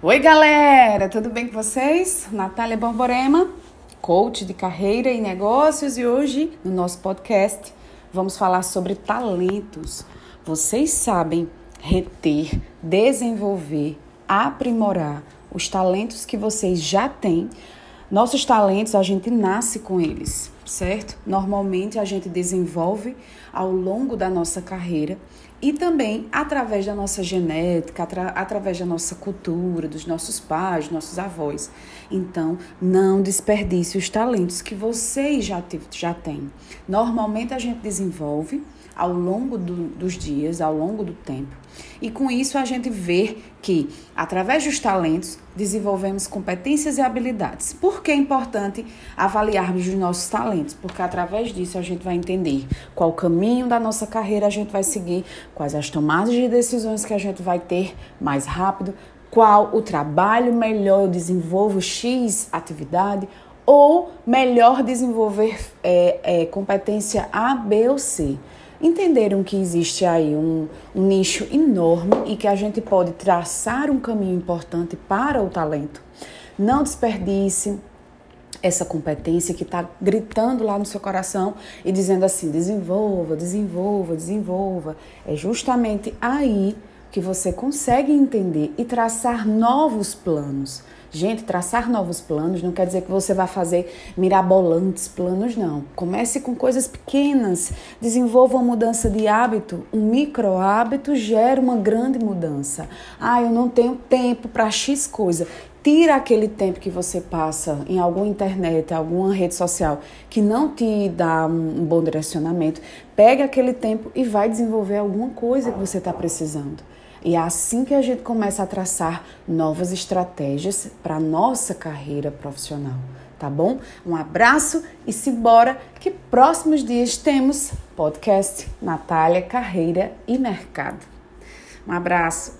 Oi galera, tudo bem com vocês? Natália Borborema, coach de carreira e negócios, e hoje no nosso podcast vamos falar sobre talentos. Vocês sabem reter, desenvolver, aprimorar os talentos que vocês já têm? Nossos talentos, a gente nasce com eles, certo? Normalmente a gente desenvolve ao longo da nossa carreira e também através da nossa genética, através da nossa cultura, dos nossos pais, dos nossos avós. Então, não desperdice os talentos que vocês já têm. Normalmente a gente desenvolve ao longo dos dias, ao longo do tempo. E com isso a gente vê que, através dos talentos, desenvolvemos competências e habilidades. Por que é importante avaliarmos os nossos talentos? Porque através disso a gente vai entender qual caminho da nossa carreira a gente vai seguir, quais as tomadas de decisões que a gente vai ter mais rápido, qual o trabalho melhor eu desenvolvo, X atividade, ou melhor desenvolver competência A, B ou C. Entenderam que existe aí um nicho enorme e que a gente pode traçar um caminho importante para o talento. Não desperdice essa competência que está gritando lá no seu coração e dizendo assim, desenvolva, desenvolva, desenvolva. É justamente aí que você consegue entender e traçar novos planos. Gente, traçar novos planos não quer dizer que você vai fazer mirabolantes planos, não. Comece com coisas pequenas, desenvolva uma mudança de hábito. Um micro hábito gera uma grande mudança. Ah, eu não tenho tempo para X coisa. Tira aquele tempo que você passa em alguma internet, alguma rede social que não te dá um bom direcionamento. Pega aquele tempo e vai desenvolver alguma coisa que você está precisando. E é assim que a gente começa a traçar novas estratégias para a nossa carreira profissional, tá bom? Um abraço e simbora que próximos dias temos podcast Natália Carreira e Mercado. Um abraço.